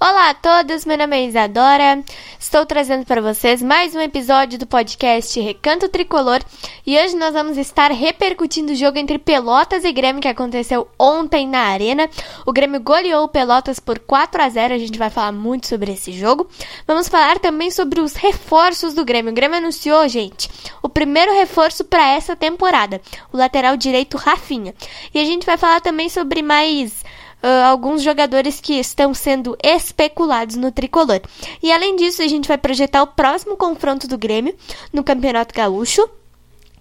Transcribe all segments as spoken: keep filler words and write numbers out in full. Olá a todos, meu nome é Isadora, estou trazendo para vocês mais um episódio do podcast Recanto Tricolor e hoje nós vamos estar repercutindo o jogo entre Pelotas e Grêmio que aconteceu ontem na Arena. O Grêmio goleou o Pelotas por quatro a zero, a gente vai falar muito sobre esse jogo. Vamos falar também sobre os reforços do Grêmio. O Grêmio anunciou, gente, o primeiro reforço para essa temporada, o lateral direito Rafinha. E a gente vai falar também sobre mais... Uh, alguns jogadores que estão sendo especulados no Tricolor. E além disso, a gente vai projetar o próximo confronto do Grêmio no Campeonato Gaúcho,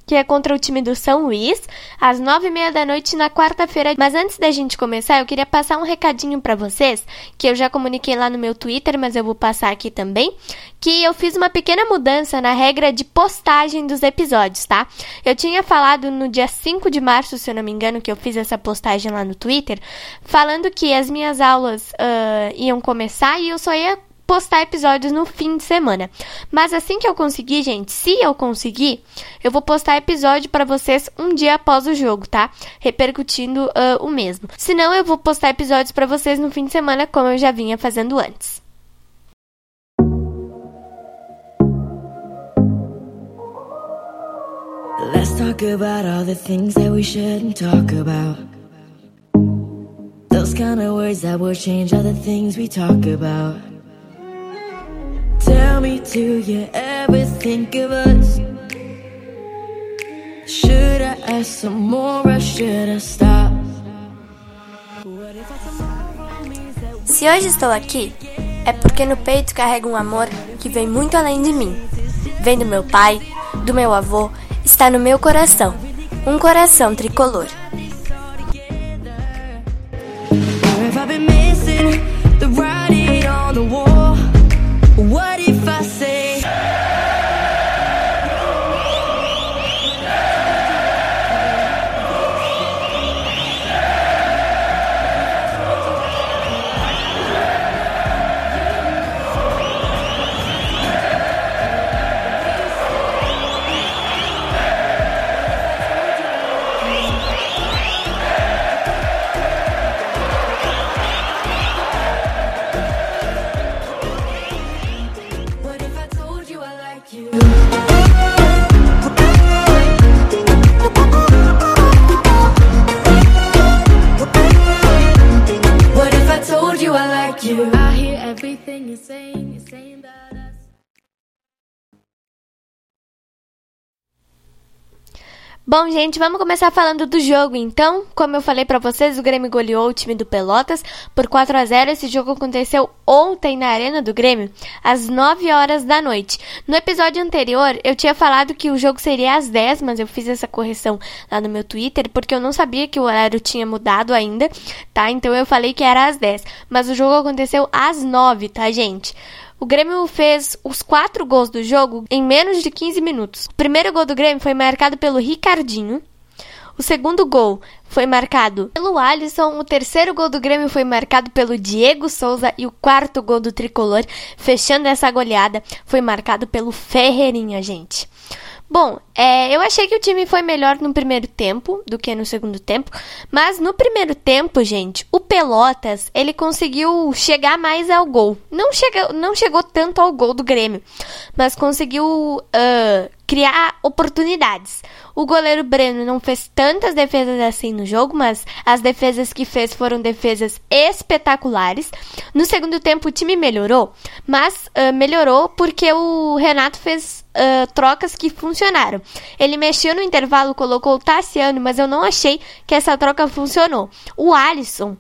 que é contra o time do São Luís, às nove e meia da noite na quarta-feira. Mas antes da gente começar, eu queria passar um recadinho para vocês, que eu já comuniquei lá no meu Twitter, mas eu vou passar aqui também, que eu fiz uma pequena mudança na regra de postagem dos episódios, tá? Eu tinha falado no dia cinco de março, se eu não me engano, que eu fiz essa postagem lá no Twitter, falando que as minhas aulas uh, iam começar e eu só ia postar episódios no fim de semana. Mas assim que eu conseguir, gente, se eu conseguir, eu vou postar episódio pra vocês um dia após o jogo, tá? Repercutindo uh, o mesmo. Se não, eu vou postar episódios pra vocês no fim de semana, como eu já vinha fazendo antes. Let's talk about all the things that we shouldn't talk about. Those kind of words that will change all the things we talk about. Tell me, do you ever think of us? Should I ask some more or should I stop? Se hoje estou aqui, é porque no peito carrego um amor que vem muito além de mim. Vem do meu pai, do meu avô, está no meu coração. Um coração tricolor. What if I say Bom, gente, vamos começar falando do jogo, então. Como eu falei pra vocês, o Grêmio goleou o time do Pelotas por quatro a zero. Esse jogo aconteceu ontem na Arena do Grêmio, às nove horas da noite. No episódio anterior, eu tinha falado que o jogo seria às dez, mas eu fiz essa correção lá no meu Twitter, porque eu não sabia que o horário tinha mudado ainda, tá? Então eu falei que era às dez, mas o jogo aconteceu às nove, tá, gente? O Grêmio fez os quatro gols do jogo em menos de quinze minutos. O primeiro gol do Grêmio foi marcado pelo Ricardinho. O segundo gol foi marcado pelo Alisson. O terceiro gol do Grêmio foi marcado pelo Diego Souza. E o quarto gol do Tricolor, fechando essa goleada, foi marcado pelo Ferreirinha, gente. Bom, é, eu achei que o time foi melhor no primeiro tempo do que no segundo tempo, mas no primeiro tempo, gente, o Pelotas, ele conseguiu chegar mais ao gol. Não, chega, não chegou tanto ao gol do Grêmio, mas conseguiu uh, criar oportunidades. O goleiro Breno não fez tantas defesas assim no jogo, mas as defesas que fez foram defesas espetaculares. No segundo tempo, o time melhorou, mas uh, melhorou porque o Renato fez... Uh, trocas que funcionaram. Ele mexeu no intervalo, colocou o Tassiano, mas eu não achei que essa troca funcionou. O Alisson,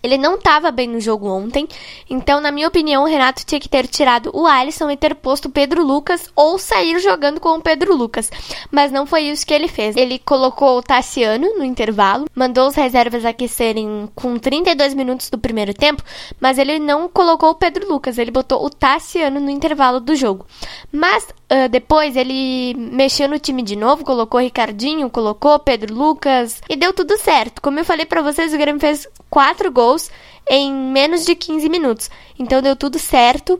ele não estava bem no jogo ontem, então, na minha opinião, o Renato tinha que ter tirado o Alisson e ter posto o Pedro Lucas ou sair jogando com o Pedro Lucas, mas não foi isso que ele fez. Ele colocou o Tassiano no intervalo, mandou os reservas aquecerem com trinta e dois minutos do primeiro tempo, mas ele não colocou o Pedro Lucas, ele botou o Tassiano no intervalo do jogo. Mas Uh, depois ele mexeu no time de novo, colocou Ricardinho, colocou Pedro Lucas e deu tudo certo. Como eu falei pra vocês, o Grêmio fez quatro gols em menos de quinze minutos, então deu tudo certo.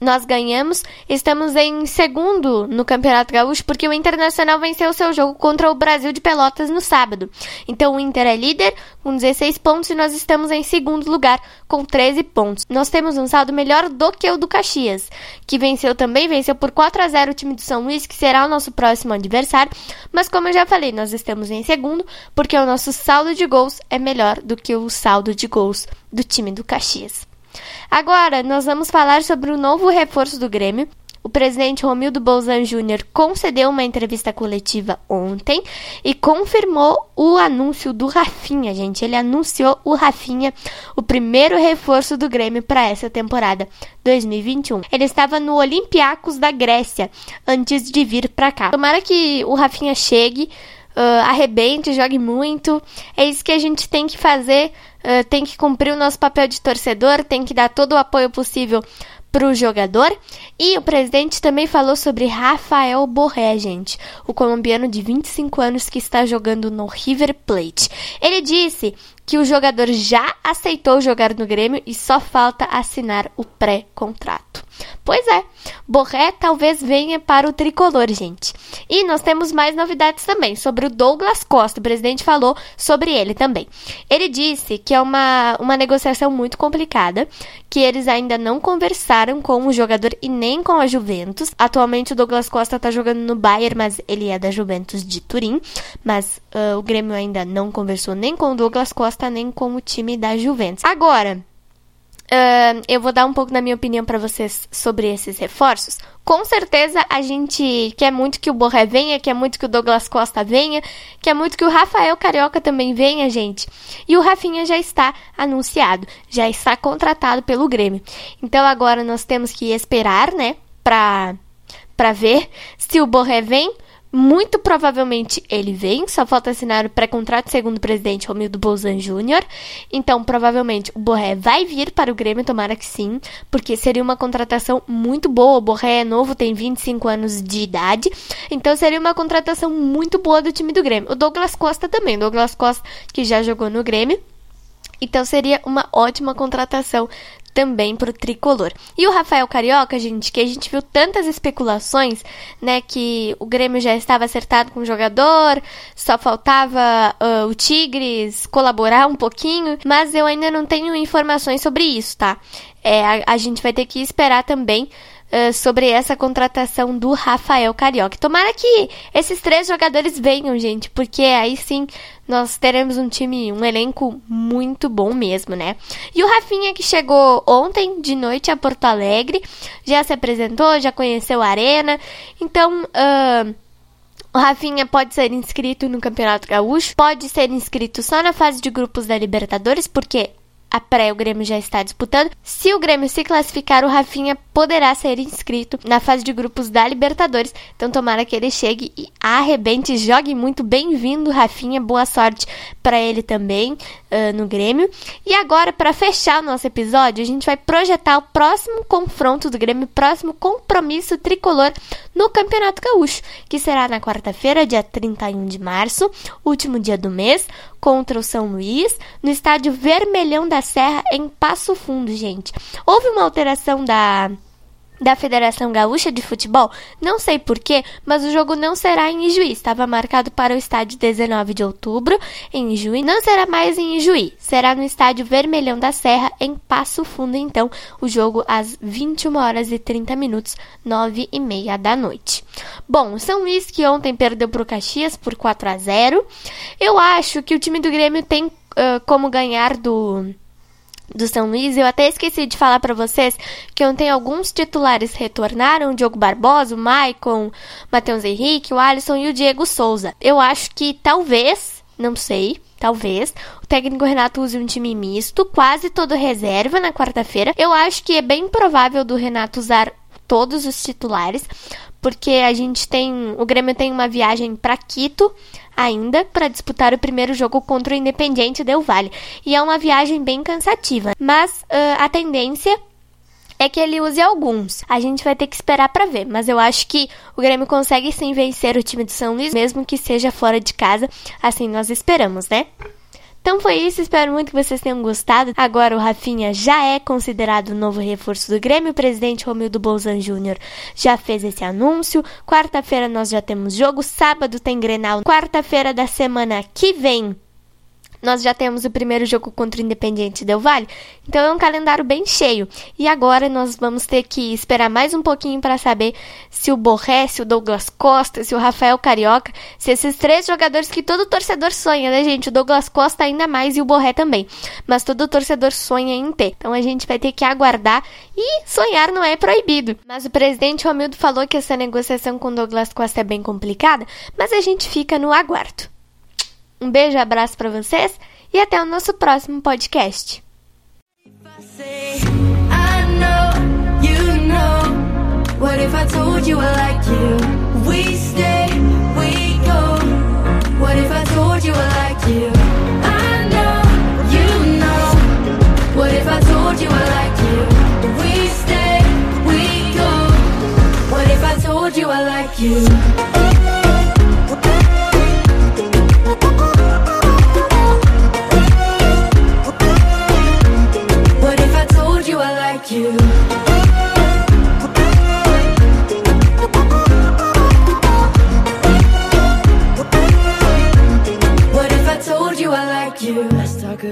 Nós ganhamos, estamos em segundo no Campeonato Gaúcho, porque o Internacional venceu seu jogo contra o Brasil de Pelotas no sábado. Então o Inter é líder com dezesseis pontos e nós estamos em segundo lugar com treze pontos. Nós temos um saldo melhor do que o do Caxias, que venceu também, venceu por quatro a zero o time do São Luís, que será o nosso próximo adversário. Mas como eu já falei, nós estamos em segundo, porque o nosso saldo de gols é melhor do que o saldo de gols do time do Caxias. Agora, nós vamos falar sobre o novo reforço do Grêmio. O presidente Romildo Bolzan Júnior concedeu uma entrevista coletiva ontem e confirmou o anúncio do Rafinha, gente. Ele anunciou o Rafinha, o primeiro reforço do Grêmio para essa temporada dois mil e vinte e um. Ele estava no Olympiacos da Grécia antes de vir para cá. Tomara que o Rafinha chegue, uh, arrebente, jogue muito. É isso que a gente tem que fazer. Uh, tem que cumprir o nosso papel de torcedor, tem que dar todo o apoio possível para o jogador. E o presidente também falou sobre Rafael Borré, gente, o colombiano de vinte e cinco anos que está jogando no River Plate. Ele disse que o jogador já aceitou jogar no Grêmio e só falta assinar o pré-contrato. Pois é, Borré talvez venha para o Tricolor, gente. E nós temos mais novidades também sobre o Douglas Costa. O presidente falou sobre ele também. Ele disse que é uma, uma negociação muito complicada, que eles ainda não conversaram com o jogador e nem com a Juventus. Atualmente o Douglas Costa está jogando no Bayern, mas ele é da Juventus de Turim. Mas uh, o Grêmio ainda não conversou nem com o Douglas Costa, nem com o time da Juventus. Agora, Uh, eu vou dar um pouco da minha opinião para vocês sobre esses reforços. Com certeza a gente quer muito que o Borré venha, quer muito que o Douglas Costa venha, quer muito que o Rafael Carioca também venha, gente. E o Rafinha já está anunciado, já está contratado pelo Grêmio. Então agora nós temos que esperar, né, pra, pra ver se o Borré vem. Muito provavelmente ele vem, só falta assinar o pré-contrato segundo o presidente Romildo Bolzan Júnior. Então, provavelmente, o Borré vai vir para o Grêmio, tomara que sim, porque seria uma contratação muito boa. O Borré é novo, tem vinte e cinco anos de idade, então seria uma contratação muito boa do time do Grêmio. O Douglas Costa também, o Douglas Costa que já jogou no Grêmio, então seria uma ótima contratação também pro Tricolor. E o Rafael Carioca, gente, que a gente viu tantas especulações, né, que o Grêmio já estava acertado com o jogador, só faltava uh, o Tigres colaborar um pouquinho, mas eu ainda não tenho informações sobre isso, tá? É, a, a gente vai ter que esperar também uh, sobre essa contratação do Rafael Carioca. Tomara que esses três jogadores venham, gente, porque aí sim nós teremos um time, um elenco muito bom mesmo, né? E o Rafinha, que chegou ontem de noite a Porto Alegre, já se apresentou, já conheceu a Arena. Então, uh, o Rafinha pode ser inscrito no Campeonato Gaúcho, pode ser inscrito só na fase de grupos da Libertadores, porque a pré o Grêmio já está disputando. Se o Grêmio se classificar, o Rafinha poderá ser inscrito na fase de grupos da Libertadores. Então tomara que ele chegue e arrebente, jogue muito. Bem-vindo, Rafinha. Boa sorte para ele também uh, no Grêmio. E agora, para fechar o nosso episódio, a gente vai projetar o próximo confronto do Grêmio, o próximo compromisso tricolor no Campeonato Gaúcho, que será na quarta-feira, dia trinta e um de março, último dia do mês, contra o São Luís, no estádio Vermelhão da Serra, em Passo Fundo, gente. Houve uma alteração da, da Federação Gaúcha de Futebol, não sei porquê, mas o jogo não será em Ijuí, estava marcado para o estádio dezenove de outubro, em Ijuí, não será mais em Ijuí, será no estádio Vermelhão da Serra, em Passo Fundo, então, o jogo às vinte e uma horas e trinta minutos, nove e meia da noite. Bom, o São Luís, que ontem perdeu para o Caxias por quatro a zero, eu acho que o time do Grêmio tem uh, como ganhar do... do São Luís. Eu até esqueci de falar pra vocês que ontem alguns titulares retornaram, o Diogo Barbosa, o Maicon, o Matheus Henrique, o Alisson e o Diego Souza. Eu acho que talvez, não sei, talvez, o técnico Renato use um time misto, quase todo reserva na quarta-feira. Eu acho que é bem provável do Renato usar todos os titulares, porque a gente tem, o Grêmio tem uma viagem para Quito ainda para disputar o primeiro jogo contra o Independiente del Valle, e é uma viagem bem cansativa, mas uh, a tendência é que ele use alguns. A gente vai ter que esperar para ver, mas eu acho que o Grêmio consegue sim vencer o time do São Luís, mesmo que seja fora de casa, assim nós esperamos, né? Então foi isso, espero muito que vocês tenham gostado. Agora o Rafinha já é considerado o novo reforço do Grêmio. O presidente Romildo Bolzan Júnior já fez esse anúncio. Quarta-feira nós já temos jogo, sábado tem Grenal. Quarta-feira da semana que vem nós já temos o primeiro jogo contra o Independiente del Valle. Então é um calendário bem cheio. E agora nós vamos ter que esperar mais um pouquinho para saber se o Borré, se o Douglas Costa, se o Rafael Carioca, se esses três jogadores que todo torcedor sonha, né, gente? O Douglas Costa ainda mais e o Borré também. Mas todo torcedor sonha em ter. Então a gente vai ter que aguardar, e sonhar não é proibido. Mas o presidente Romildo falou que essa negociação com o Douglas Costa é bem complicada, mas a gente fica no aguardo. Um beijo, abraço pra vocês e até o nosso próximo podcast.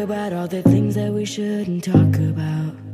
About all the things that we shouldn't talk about.